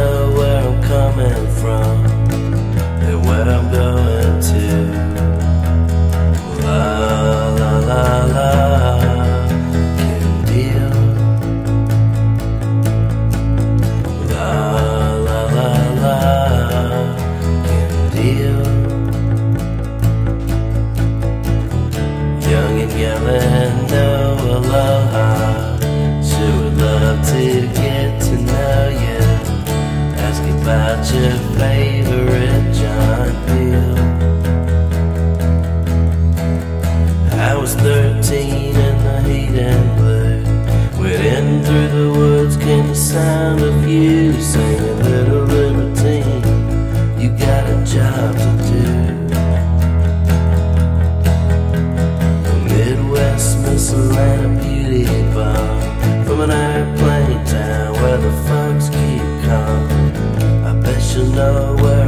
know where I'm coming from and what I'm going to. La la la la, can deal. La la la la, can deal. Young and yelling, no aloha. Sure would love to get to know you. Ask about your favorite John Deere. I was 13 in the heat and blue. Went in through the woods, came the sound of you singing, "Little Libertine, you got a job to do." Midwest Miss Atlanta beauty bomb from an airplane town where the folks keep calm. I bet you know where